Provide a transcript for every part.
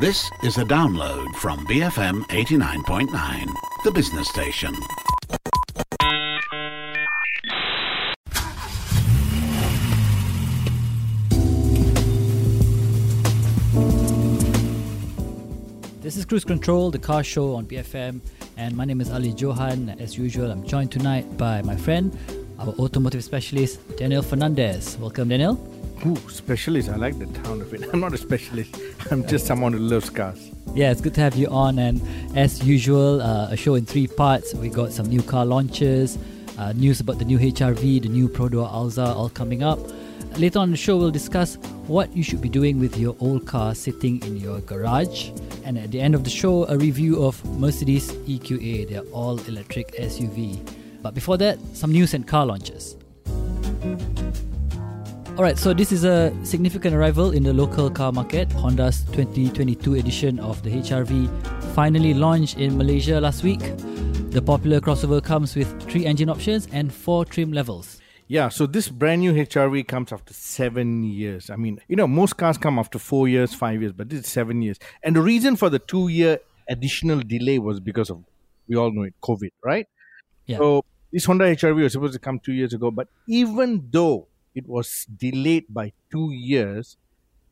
This is a download from BFM 89.9, the business station. This is Cruise Control, the car show on BFM, and my name is Ali Johan. As usual, I'm joined tonight by my friend, our automotive specialist, Daniel Fernandez. Welcome, Daniel. Ooh, specialist. I like the sound of it. I'm not a specialist. I'm just someone who loves cars. Yeah, it's good to have you on. And as usual, a show in three parts. We got some new car launches, news about the new HR-V, the new Perodua Alza, all coming up. Later on in the show, we'll discuss what you should be doing with your old car sitting in your garage. And at the end of the show, a review of Mercedes EQA, their all-electric SUV. But before that, some news and car launches. Alright, so this is a significant arrival in the local car market. Honda's 2022 edition of the HR-V finally launched in Malaysia last week. The popular crossover comes with 3 engine options and 4 trim levels. Yeah, so this brand new HR-V comes after 7 years. I mean, you know, most cars come after 4 years, 5 years, but this is 7 years. And the reason for the 2-year additional delay was because of, we all know it, COVID, right? Yeah. So this Honda HR-V was supposed to come 2 years ago, but even though it was delayed by 2 years,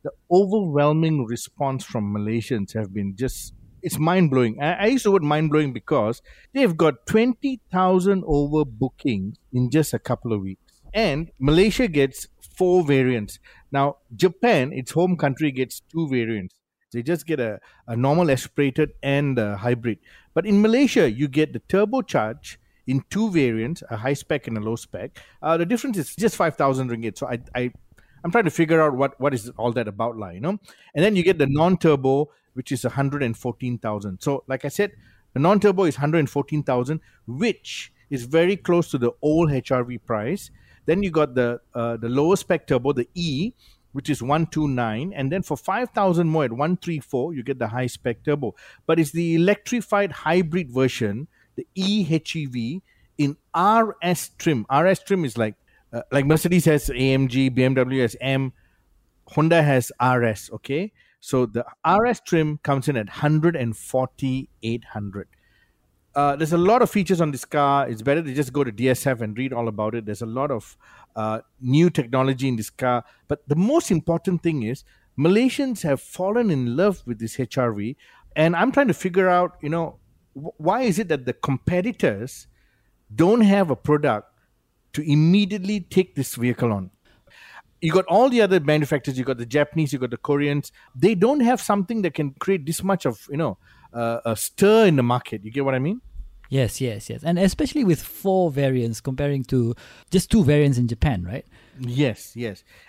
the overwhelming response from Malaysians have been just, it's mind-blowing. I use the word mind-blowing because they've got 20,000 over bookings in just a couple of weeks. And Malaysia gets 4 variants. Now, Japan, its home country, gets 2 variants. They just get a normal aspirated and a hybrid. But in Malaysia, you get the turbocharged in 2 variants, a high spec and a low spec. The difference is just 5,000 ringgit. So I'm trying to figure out what is all that about, you know. And then you get the non-turbo, which is 114,000. So like I said, the non-turbo is 114,000, which is very close to the old HR-V price. Then you got the lower spec turbo, the E, which is 129. And then for 5,000 more at 134, you get the high spec turbo. But it's the electrified hybrid version, the eHEV in RS trim. RS trim is like Mercedes has AMG, BMW has M, Honda has RS, okay? So the RS trim comes in at 140,800. There's a lot of features on this car. It's better to just go to DSF and read all about it. There's a lot of new technology in this car. But the most important thing is Malaysians have fallen in love with this HR-V. And I'm trying to figure out, you know, why is it that the competitors don't have a product to immediately take this vehicle on? You got all the other manufacturers, you got the Japanese, you got the Koreans. They don't have something that can create this much of, you know, a stir in the market. You get what I mean? Yes. And especially with 4 variants comparing to just 2 variants in Japan, right? Yes.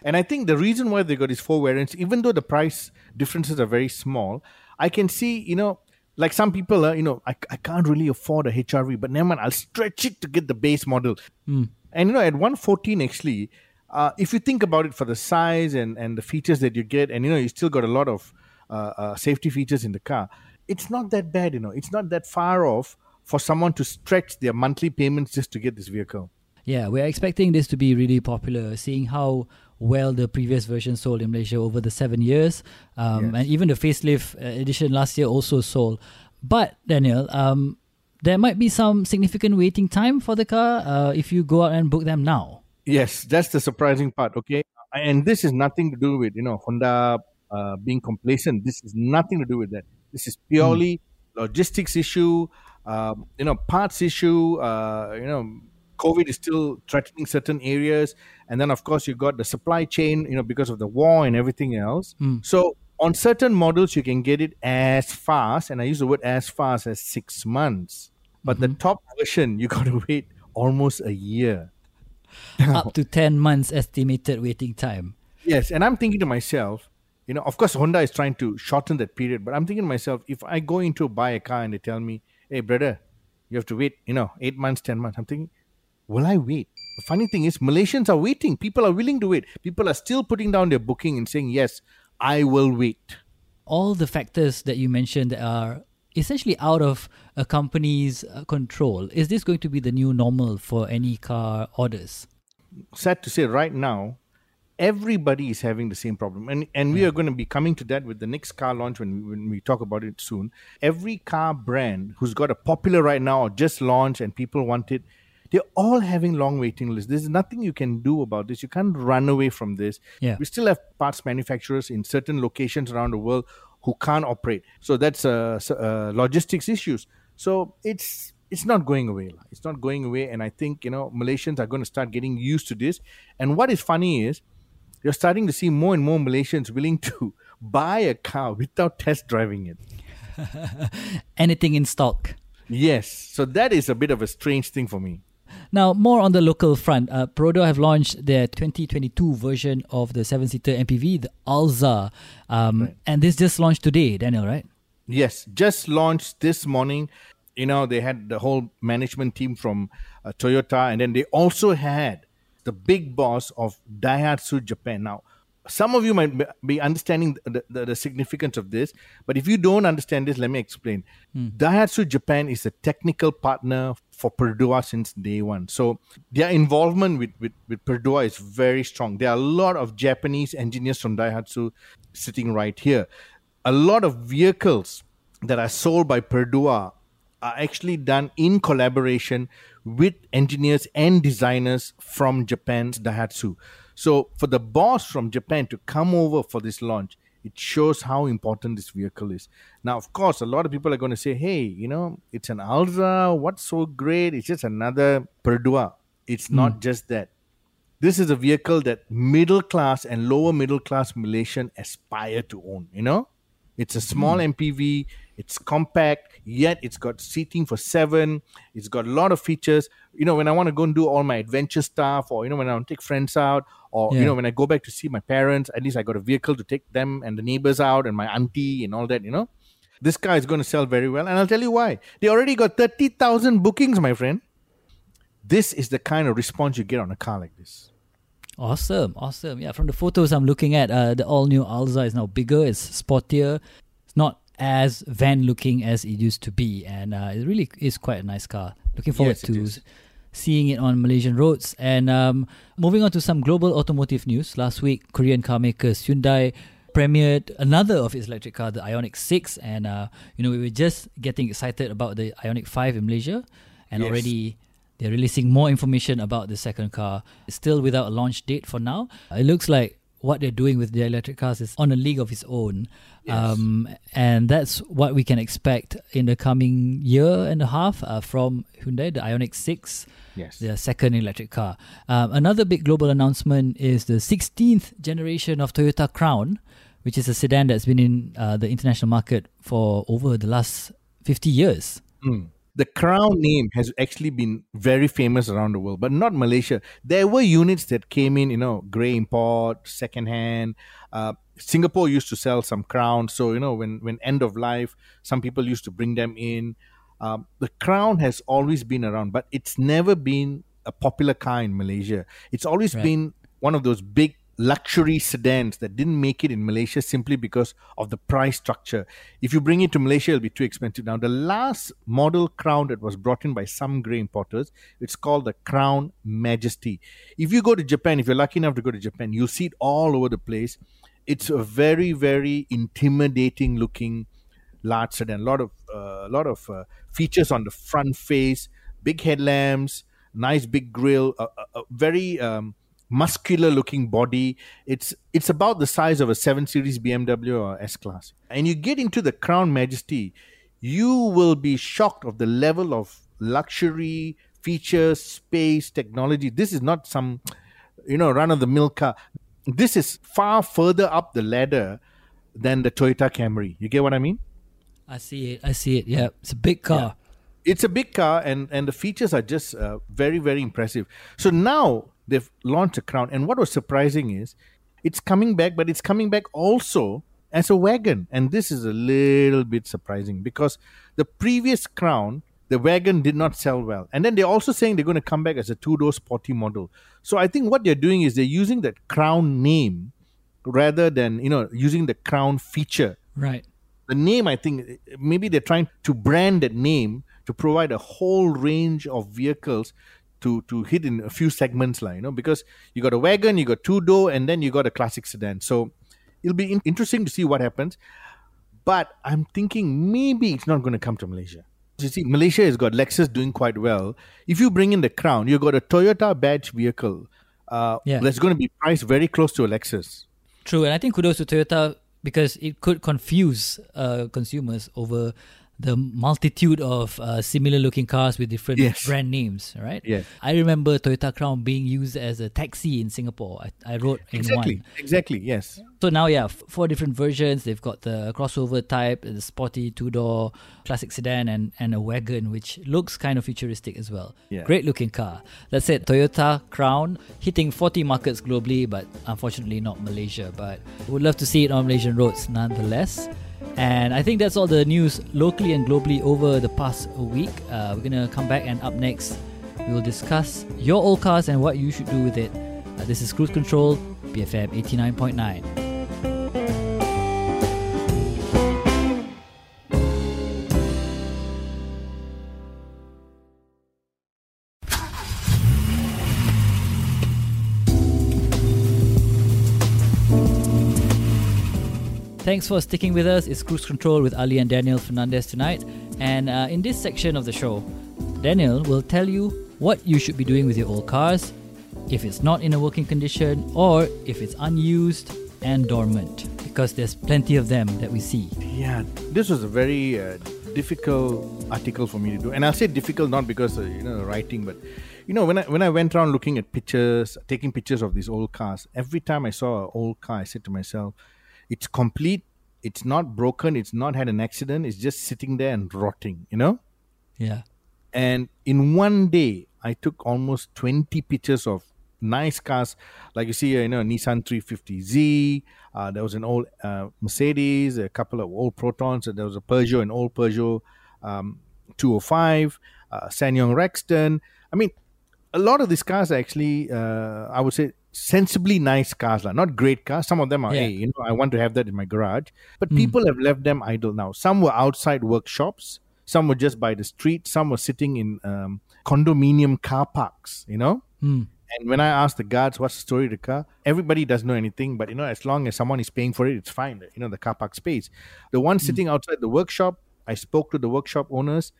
And I think the reason why they got these 4 variants, even though the price differences are very small, I can see, you know, like some people, you know, I can't really afford a HR-V, but never mind, I'll stretch it to get the base model. Mm. And, you know, at 114, actually, if you think about it for the size and the features that you get, and, you know, you still got a lot of safety features in the car, it's not that bad, you know. It's not that far off for someone to stretch their monthly payments just to get this vehicle. Yeah, we're expecting this to be really popular, seeing how well the previous version sold in Malaysia over the 7 years. Yes. And even the facelift edition last year also sold. But, Daniel, there might be some significant waiting time for the car if you go out and book them now. Yes, that's the surprising part, okay? And this is nothing to do with, you know, Honda being complacent. This is nothing to do with that. This is purely logistics issue, you know, parts issue, you know, COVID is still threatening certain areas. And then, of course, you got the supply chain, you know, because of the war and everything else. Mm. So on certain models, you can get it as fast, and I use the word as fast as 6 months. But the top version, you got to wait almost a year. Up to 10 months estimated waiting time. Yes. And I'm thinking to myself, you know, of course, Honda is trying to shorten that period. But I'm thinking to myself, if I go in to buy a car and they tell me, hey, brother, you have to wait, you know, 8 months, 10 months. I'm thinking, will I wait? The funny thing is Malaysians are waiting. People are willing to wait. People are still putting down their booking and saying, yes, I will wait. All the factors that you mentioned are essentially out of a company's control. Is this going to be the new normal for any car orders? Sad to say, right now, everybody is having the same problem. And we are going to be coming to that with the next car launch when we talk about it soon. Every car brand who's got a popular right now or just launched and people want it, they're all having long waiting lists. There's nothing you can do about this. You can't run away from this. Yeah. We still have parts manufacturers in certain locations around the world who can't operate. So that's logistics issues. So it's not going away. It's not going away. And I think, Malaysians are going to start getting used to this. And what is funny is you're starting to see more and more Malaysians willing to buy a car without test driving it. Anything in stock. Yes. So that is a bit of a strange thing for me. Now, more on the local front, Perodua have launched their 2022 version of the 7-seater MPV, the Alza. Right. And this just launched today, Daniel, right? Yes, just launched this morning. They had the whole management team from Toyota, and then they also had the big boss of Daihatsu Japan. Now, some of you might be understanding the significance of this, but if you don't understand this, let me explain. Daihatsu Japan is a technical partner for Perodua since day one. So their involvement with Perodua is very strong. There are a lot of Japanese engineers from Daihatsu sitting right here. A lot of vehicles that are sold by Perodua are actually done in collaboration with engineers and designers from Japan's Daihatsu. So for the boss from Japan to come over for this launch, it shows how important this vehicle is. Now, of course, a lot of people are going to say, hey, it's an Alza. What's so great? It's just another Perodua. It's not just that. This is a vehicle that middle class and lower middle class Malaysian aspire to own, It's a small MPV, it's compact, yet it's got seating for 7, it's got a lot of features. When I want to go and do all my adventure stuff or, when I want to take friends out or, when I go back to see my parents, at least I got a vehicle to take them and the neighbors out and my auntie and all that, This car is going to sell very well and I'll tell you why. They already got 30,000 bookings, my friend. This is the kind of response you get on a car like this. Awesome. Yeah, from the photos I'm looking at, the all-new Alza is now bigger, it's sportier, it's not as van-looking as it used to be, and it really is quite a nice car. Looking forward to seeing it on Malaysian roads. And moving on to some global automotive news, last week, Korean car makers Hyundai premiered another of its electric car, the Ioniq 6, and we were just getting excited about the Ioniq 5 in Malaysia, and already they're releasing more information about the second car. It's still without a launch date for now. It looks like what they're doing with the electric cars is on a league of its own. Yes. And that's what we can expect in the coming year and a half from Hyundai, the Ioniq 6, their second electric car. Another big global announcement is the 16th generation of Toyota Crown, which is a sedan that's been in the international market for over the last 50 years. The Crown name has actually been very famous around the world, but not Malaysia. There were units that came in, grey import, secondhand. Singapore used to sell some Crown. So, when end of life, some people used to bring them in. The Crown has always been around, but it's never been a popular car in Malaysia. It's always been one of those big luxury sedans that didn't make it in Malaysia simply because of the price structure. If you bring it to Malaysia, it'll be too expensive. Now, the last model Crown that was brought in by some grey importers, it's called the Crown Majesty. If you go to Japan, if you're lucky enough to go to Japan, you'll see it all over the place. It's a very, very intimidating looking large sedan. A lot of features on the front face, big headlamps, nice big grille, a very muscular looking body. It's about the size of a 7 Series BMW or S-Class. And you get into the Crown Majesty, you will be shocked of the level of luxury, features, space, technology. This is not some, run-of-the-mill car. This is far further up the ladder than the Toyota Camry. You get what I mean? I see it. Yeah, it's a big car. Yeah. It's a big car and the features are just very, very impressive. So now they've launched a Crown. And what was surprising is it's coming back, but it's coming back also as a wagon. And this is a little bit surprising because the previous Crown, the wagon did not sell well. And then they're also saying they're going to come back as a two-door sporty model. So I think what they're doing is they're using that Crown name rather than, using the Crown feature. Right. The name, I think, maybe they're trying to brand that name to provide a whole range of vehicles to hit in a few segments, like, you know, because you got a wagon, you got two door, and then you got a classic sedan. So it'll be interesting to see what happens. But I'm thinking maybe it's not going to come to Malaysia. You see, Malaysia has got Lexus doing quite well. If you bring in the Crown, you've got a Toyota badge vehicle that's going to be priced very close to a Lexus. True, and I think kudos to Toyota because it could confuse consumers over the multitude of similar-looking cars with different brand names, right? Yes. I remember Toyota Crown being used as a taxi in Singapore. I rode in one. Exactly, yes. So now, four different versions. They've got the crossover type, the sporty two-door, classic sedan, and a wagon, which looks kind of futuristic as well. Yeah. Great-looking car. That's it, Toyota Crown, hitting 40 markets globally, but unfortunately not Malaysia. But would love to see it on Malaysian roads nonetheless. And I think that's all the news locally and globally over the past week. We're going to come back, and up next, we will discuss your old cars and what you should do with it. This is Cruise Control, BFM 89.9. Thanks for sticking with us. It's Cruise Control with Ali and Daniel Fernandez tonight. And in this section of the show, Daniel will tell you what you should be doing with your old cars, if it's not in a working condition or if it's unused and dormant, because there's plenty of them that we see. Yeah, this was a very difficult article for me to do. And I'll say difficult not because of, writing, but when I went around looking at pictures, taking pictures of these old cars, every time I saw an old car, I said to myself, it's complete, it's not broken, it's not had an accident, it's just sitting there and rotting, Yeah. And in one day, I took almost 20 pictures of nice cars. Like you see, Nissan 350Z, there was an old Mercedes, a couple of old Protons, there was a Peugeot, an old Peugeot 205, SsangYong Rexton. I mean, a lot of these cars are actually, I would say, sensibly nice cars, not great cars. Some of them are, I want to have that in my garage. But people have left them idle now. Some were outside workshops. Some were just by the street. Some were sitting in condominium car parks, And when I asked the guards, what's the story of the car? Everybody doesn't know anything. But, as long as someone is paying for it, it's fine, the car park space. The one sitting outside the workshop, I spoke to the workshop owners.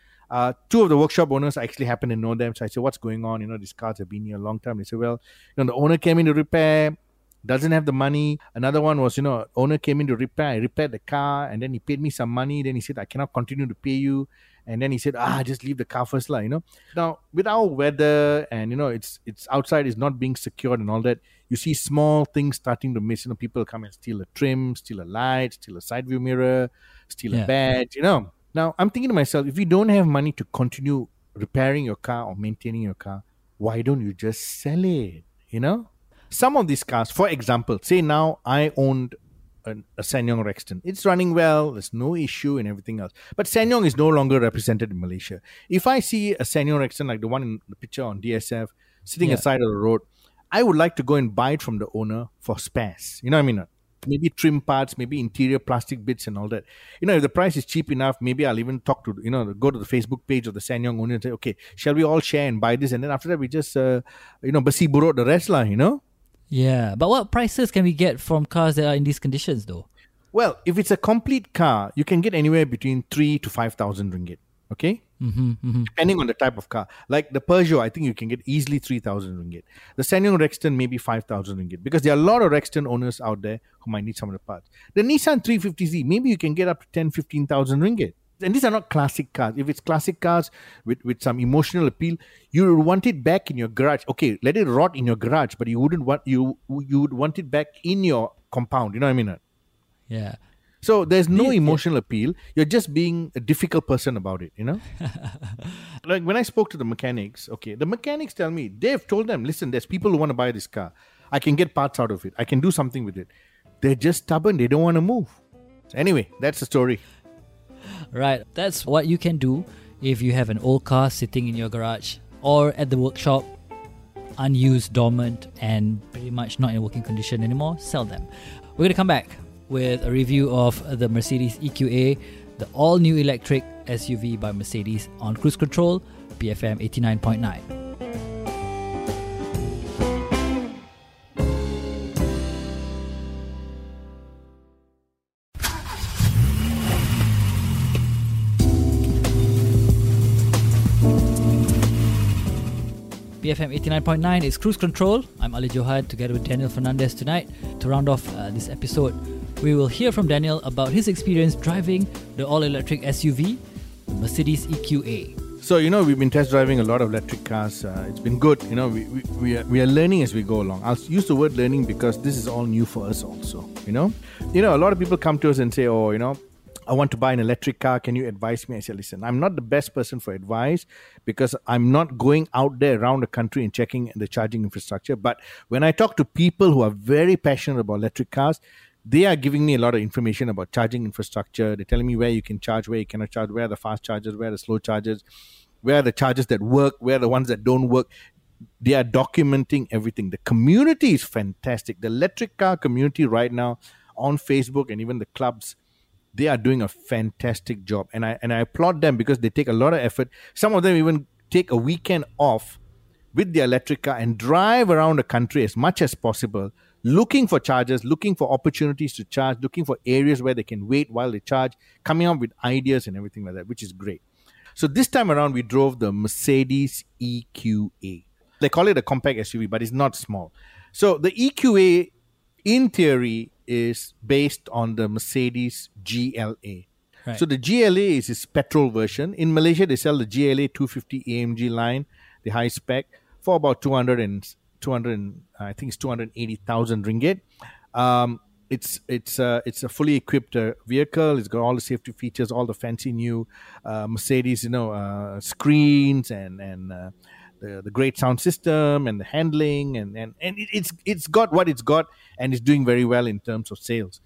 Two of the workshop owners, I actually happen to know them. So I said, what's going on? These cars have been here a long time. They said, well, the owner came in to repair, doesn't have the money. Another one was, owner came in to repair. I repaired the car and then he paid me some money. Then he said, I cannot continue to pay you. And then he said, just leave the car first, . Now, with our weather and, it's outside is not being secured and all that, you see small things starting to miss. People come and steal a trim, steal a light, steal a side view mirror, steal a badge, Now, I'm thinking to myself, if you don't have money to continue repairing your car or maintaining your car, why don't you just sell it, Some of these cars, for example, say now I owned a SsangYong Rexton. It's running well, there's no issue and everything else. But SsangYong is no longer represented in Malaysia. If I see a SsangYong Rexton, like the one in the picture on DSF, sitting aside of the road, I would like to go and buy it from the owner for spares. You know what I mean? Maybe trim parts, maybe interior plastic bits and all that. If the price is cheap enough, maybe I'll even talk to, go to the Facebook page of the SsangYong owner and say, okay, shall we all share and buy this? And then after that, we just, basi buruk the rest . Yeah, but what prices can we get from cars that are in these conditions though? Well, if it's a complete car, you can get anywhere between 3,000 to 5,000 ringgit, okay? Depending on the type of car. Like the Peugeot, I think you can get easily 3,000 ringgit. The SsangYong Rexton, maybe 5,000 ringgit. Because there are a lot of Rexton owners out there who might need some of the parts. The Nissan 350Z, maybe you can get up to 10,000, 15,000 ringgit. And these are not classic cars. If it's classic cars with some emotional appeal, you would want it back in your garage. Okay, let it rot in your garage, but you would want it back in your compound. You know what I mean? Yeah. So there's no emotional appeal. You're just being a difficult person about it, Like when I spoke to the mechanics, the mechanics tell me, they've told them, listen, there's people who want to buy this car. I can get parts out of it. I can do something with it. They're just stubborn. They don't want to move. So anyway, that's the story. Right. That's what you can do if you have an old car sitting in your garage or at the workshop, unused, dormant, and pretty much not in working condition anymore. Sell them. We're going to come back with a review of the Mercedes EQA, the all-new electric SUV by Mercedes on Cruise Control, BFM 89.9. BFM 89.9 is Cruise Control. I'm Ali Johan together with Daniel Fernandez tonight. To round off this episode, we will hear from Daniel about his experience driving the all-electric SUV, the Mercedes EQA. So, you know, we've been test driving a lot of electric cars. It's been good. You know, we are learning as we go along. I'll use the word learning because this is all new for us also, you know. You know, a lot of people come to us and say, oh, you know, I want to buy an electric car. Can you advise me? I said, listen, I'm not the best person for advice because I'm not going out there around the country and checking the charging infrastructure. But when I talk to people who are very passionate about electric cars, they are giving me a lot of information about charging infrastructure. They're telling me where you can charge, where you cannot charge, where are the fast chargers, where are the slow chargers, where are the chargers that work, where are the ones that don't work. They are documenting everything. The community is fantastic. The electric car community right now on Facebook and even the clubs, they are doing a fantastic job. And I applaud them because they take a lot of effort. Some of them even take a weekend off with their electric car and drive around the country as much as possible, looking for chargers, looking for opportunities to charge, looking for areas where they can wait while they charge, coming up with ideas and everything like that, which is great. So this time around, we drove the Mercedes EQA. They call it a compact SUV, but it's not small. So the EQA, in theory, is based on the Mercedes GLA. Right. So the GLA is its petrol version. In Malaysia, they sell the GLA 250 AMG line, the high spec, for about 280,000 ringgit. It's a fully equipped vehicle. It's got all the safety features, all the fancy new Mercedes, you know, screens and the great sound system and the handling and it's got what it's got and it's doing very well in terms of sales.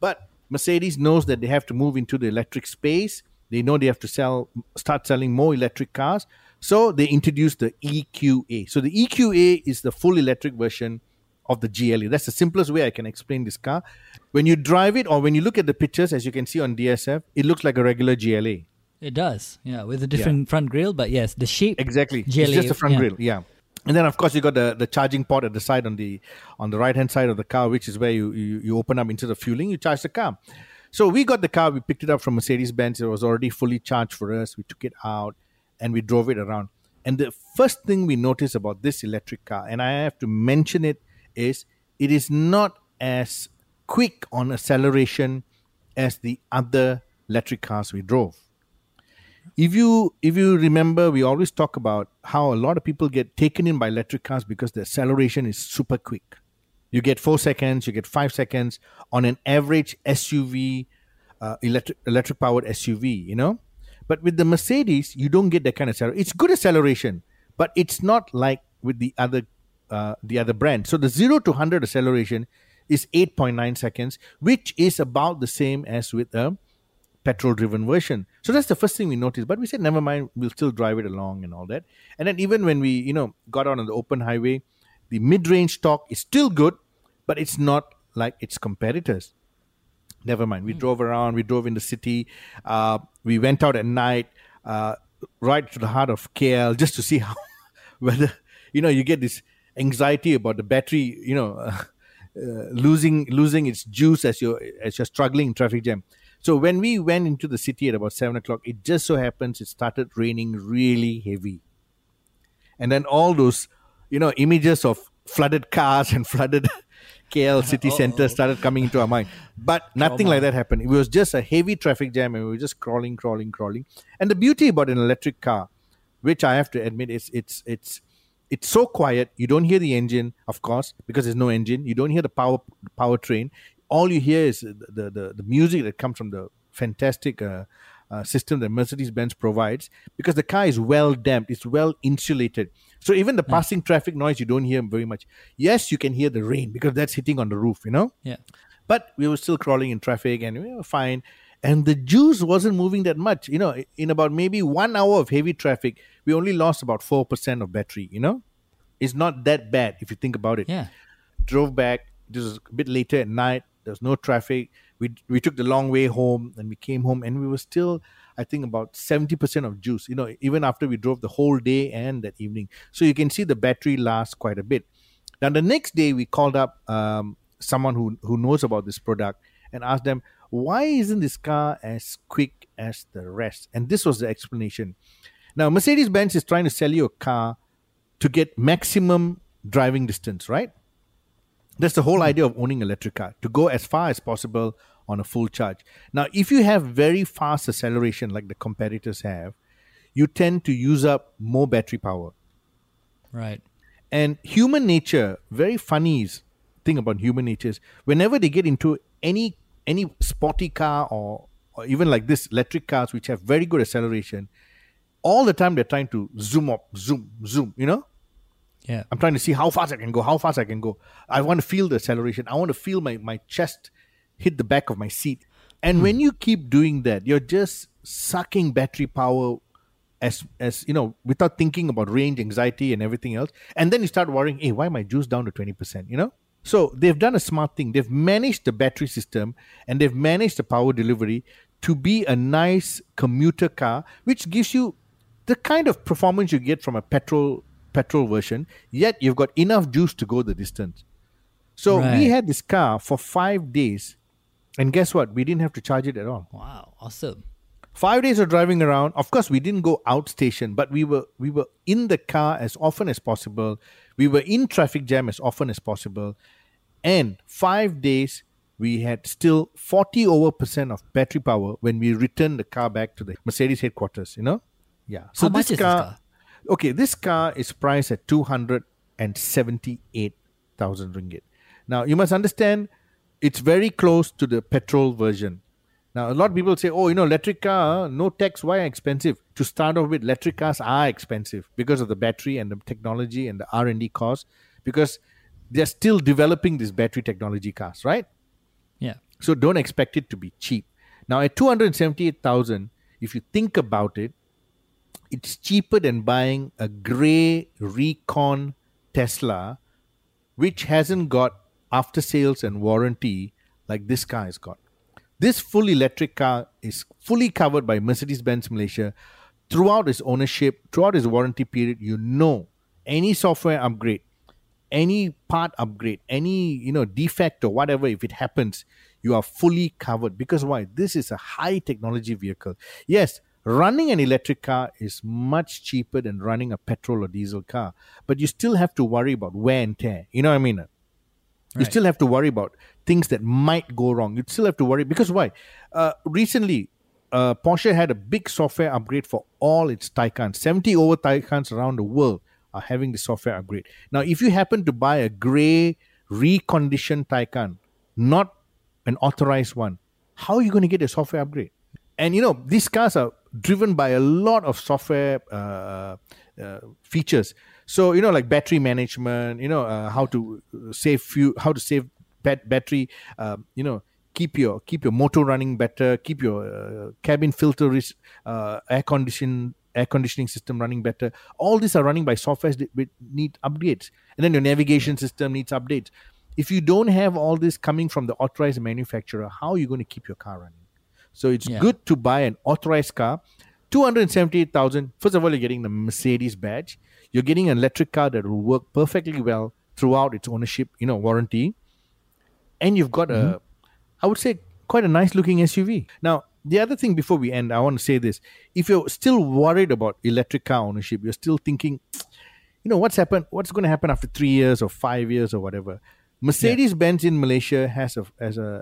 But Mercedes knows that they have to move into the electric space. They know they have to start selling more electric cars. So they introduced the EQA. So the EQA is the full electric version of the GLA. That's the simplest way I can explain this car. When you drive it or when you look at the pictures, as you can see on DSF, it looks like a regular GLA. It does, yeah, with a different front grille, but yes, the shape. Exactly, GLA, it's just the front grille, yeah. And then, of course, you got the charging port at the side on the right-hand side of the car, which is where you open up into the fueling, you charge the car. So we got the car, we picked it up from Mercedes-Benz. It was already fully charged for us. We took it out and we drove it around. And the first thing we noticed about this electric car, and I have to mention it is not as quick on acceleration as the other electric cars we drove. If you remember, we always talk about how a lot of people get taken in by electric cars because the acceleration is super quick. You get 4 seconds, you get 5 seconds on an average SUV, electric-powered SUV, you know. But with the Mercedes, you don't get that kind of acceleration. It's good acceleration, but it's not like with the other brand. So the 0 to 100 acceleration is 8.9 seconds, which is about the same as with a petrol-driven version. So that's the first thing we noticed. But we said, never mind, we'll still drive it along and all that. And then even when we, you know, got out on the open highway, the mid-range torque is still good, but it's not like its competitors. Never mind. We drove around. We drove in the city. We went out at night, right to the heart of KL, just to see how whether, you know, you get this anxiety about the battery, you know, losing its juice as you're struggling in traffic jam. So when we went into the city at about 7 o'clock, it just so happens it started raining really heavy. And then all those, you know, images of flooded cars and flooded KL city center started coming into our mind. But nothing like that happened. It was just a heavy traffic jam and we were just crawling. And the beauty about an electric car, which I have to admit, is it's so quiet. You don't hear the engine, of course, because there's no engine. You don't hear the powertrain. All you hear is the music that comes from the fantastic system that Mercedes-Benz provides because the car is well damped, it's well insulated. So even the passing traffic noise, you don't hear very much. Yes, you can hear the rain because that's hitting on the roof, you know? Yeah. But we were still crawling in traffic and we were fine. And the juice wasn't moving that much. You know, in about maybe 1 hour of heavy traffic, we only lost about 4% of battery, you know? It's not that bad if you think about it. Yeah. Drove back. This was a bit later at night. There was no traffic. We took the long way home and we came home and we were still, I think, about 70% of juice, you know, even after we drove the whole day and that evening. So you can see the battery lasts quite a bit. Now, the next day we called up someone who knows about this product and asked them, why isn't this car as quick as the rest? And this was the explanation. Now, Mercedes-Benz is trying to sell you a car to get maximum driving distance, right? That's the whole idea of owning an electric car, to go as far as possible on a full charge. Now, if you have very fast acceleration like the competitors have, you tend to use up more battery power. Right. And human nature, very funny thing about human nature is whenever they get into any sporty car or even like this electric cars which have very good acceleration, all the time they're trying to zoom up, zoom, you know? Yeah. I'm trying to see how fast I can go. I want to feel the acceleration. I want to feel my chest hit the back of my seat. And when you keep doing that, you're just sucking battery power as you know, without thinking about range anxiety and everything else. And then you start worrying, hey, why am I juiced down to 20%, you know? So they've done a smart thing. They've managed the battery system and they've managed the power delivery to be a nice commuter car, which gives you the kind of performance you get from a petrol version, yet you've got enough juice to go the distance. So we had this car for 5 days, and guess what? We didn't have to charge it at all. Wow, awesome. 5 days of driving around. Of course, we didn't go out station, but we were in the car as often as possible. We were in traffic jam as often as possible. And 5 days, we had still 40% of battery power when we returned the car back to the Mercedes headquarters, you know? Yeah. So How much is this car? Okay, this car is priced at 278,000 ringgit. Now, you must understand, it's very close to the petrol version. Now, a lot of people say, oh, you know, electric car, no tax, why expensive? To start off with, electric cars are expensive because of the battery and the technology and the R&D costs, because they're still developing these battery technology cars, right? Yeah. So don't expect it to be cheap. Now, at 278,000, if you think about it, it's cheaper than buying a grey Recon Tesla, which hasn't got after sales and warranty like this car has got. This full electric car is fully covered by Mercedes-Benz Malaysia throughout its ownership, throughout its warranty period. You know, any software upgrade, any part upgrade, any, you know, defect or whatever, if it happens, you are fully covered. Because why? This is a high technology vehicle. Yes, running an electric car is much cheaper than running a petrol or diesel car, but you still have to worry about wear and tear. You know what I mean? Right. You still have to worry about things that might go wrong. You still have to worry, because why? Recently, Porsche had a big software upgrade for all its Taycans. 70 over Taycans around the world are having the software upgrade. Now, if you happen to buy a grey reconditioned Taycan, not an authorized one, how are you going to get a software upgrade? And you know, these cars are driven by a lot of software features. So, you know, like battery management, you know, how to save fuel, how to save battery, you know, keep your motor running better, keep your cabin filter, air conditioning system running better. All these are running by software that need updates. And then your navigation system needs updates. If you don't have all this coming from the authorized manufacturer, how are you going to keep your car running? So it's good to buy an authorized car. 278,000. First of all, you're getting the Mercedes badge. You're getting an electric car that will work perfectly well throughout its ownership, you know, warranty. And you've got a, I would say, quite a nice looking SUV. Now, the other thing before we end, I want to say this. If you're still worried about electric car ownership, you're still thinking, you know, what's going to happen after 3 years or 5 years or whatever. Mercedes-Benz in Malaysia has the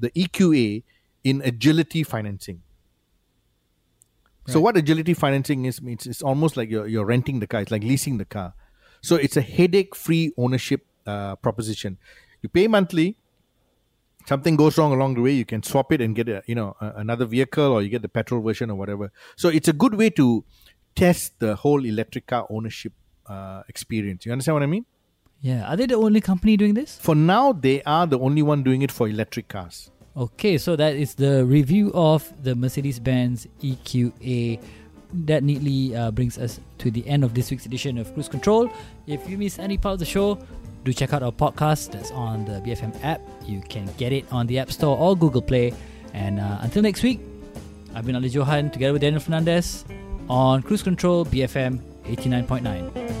EQA in agility financing. Right. So what agility financing is, it's almost like you're renting the car. It's like leasing the car. So it's a headache-free ownership proposition. You pay monthly. Something goes wrong along the way, you can swap it and get another vehicle, or you get the petrol version or whatever. So it's a good way to test the whole electric car ownership experience. You understand what I mean? Yeah. Are they the only company doing this? For now, they are the only one doing it for electric cars. Okay, so that is the review of the Mercedes-Benz EQA. That neatly brings us to the end of this week's edition of Cruise Control. If you miss any part of the show, do check out our podcast that's on the BFM app. You can get it on the App Store or Google Play. And until next week, I've been Ali Johan together with Daniel Fernandez on Cruise Control BFM 89.9.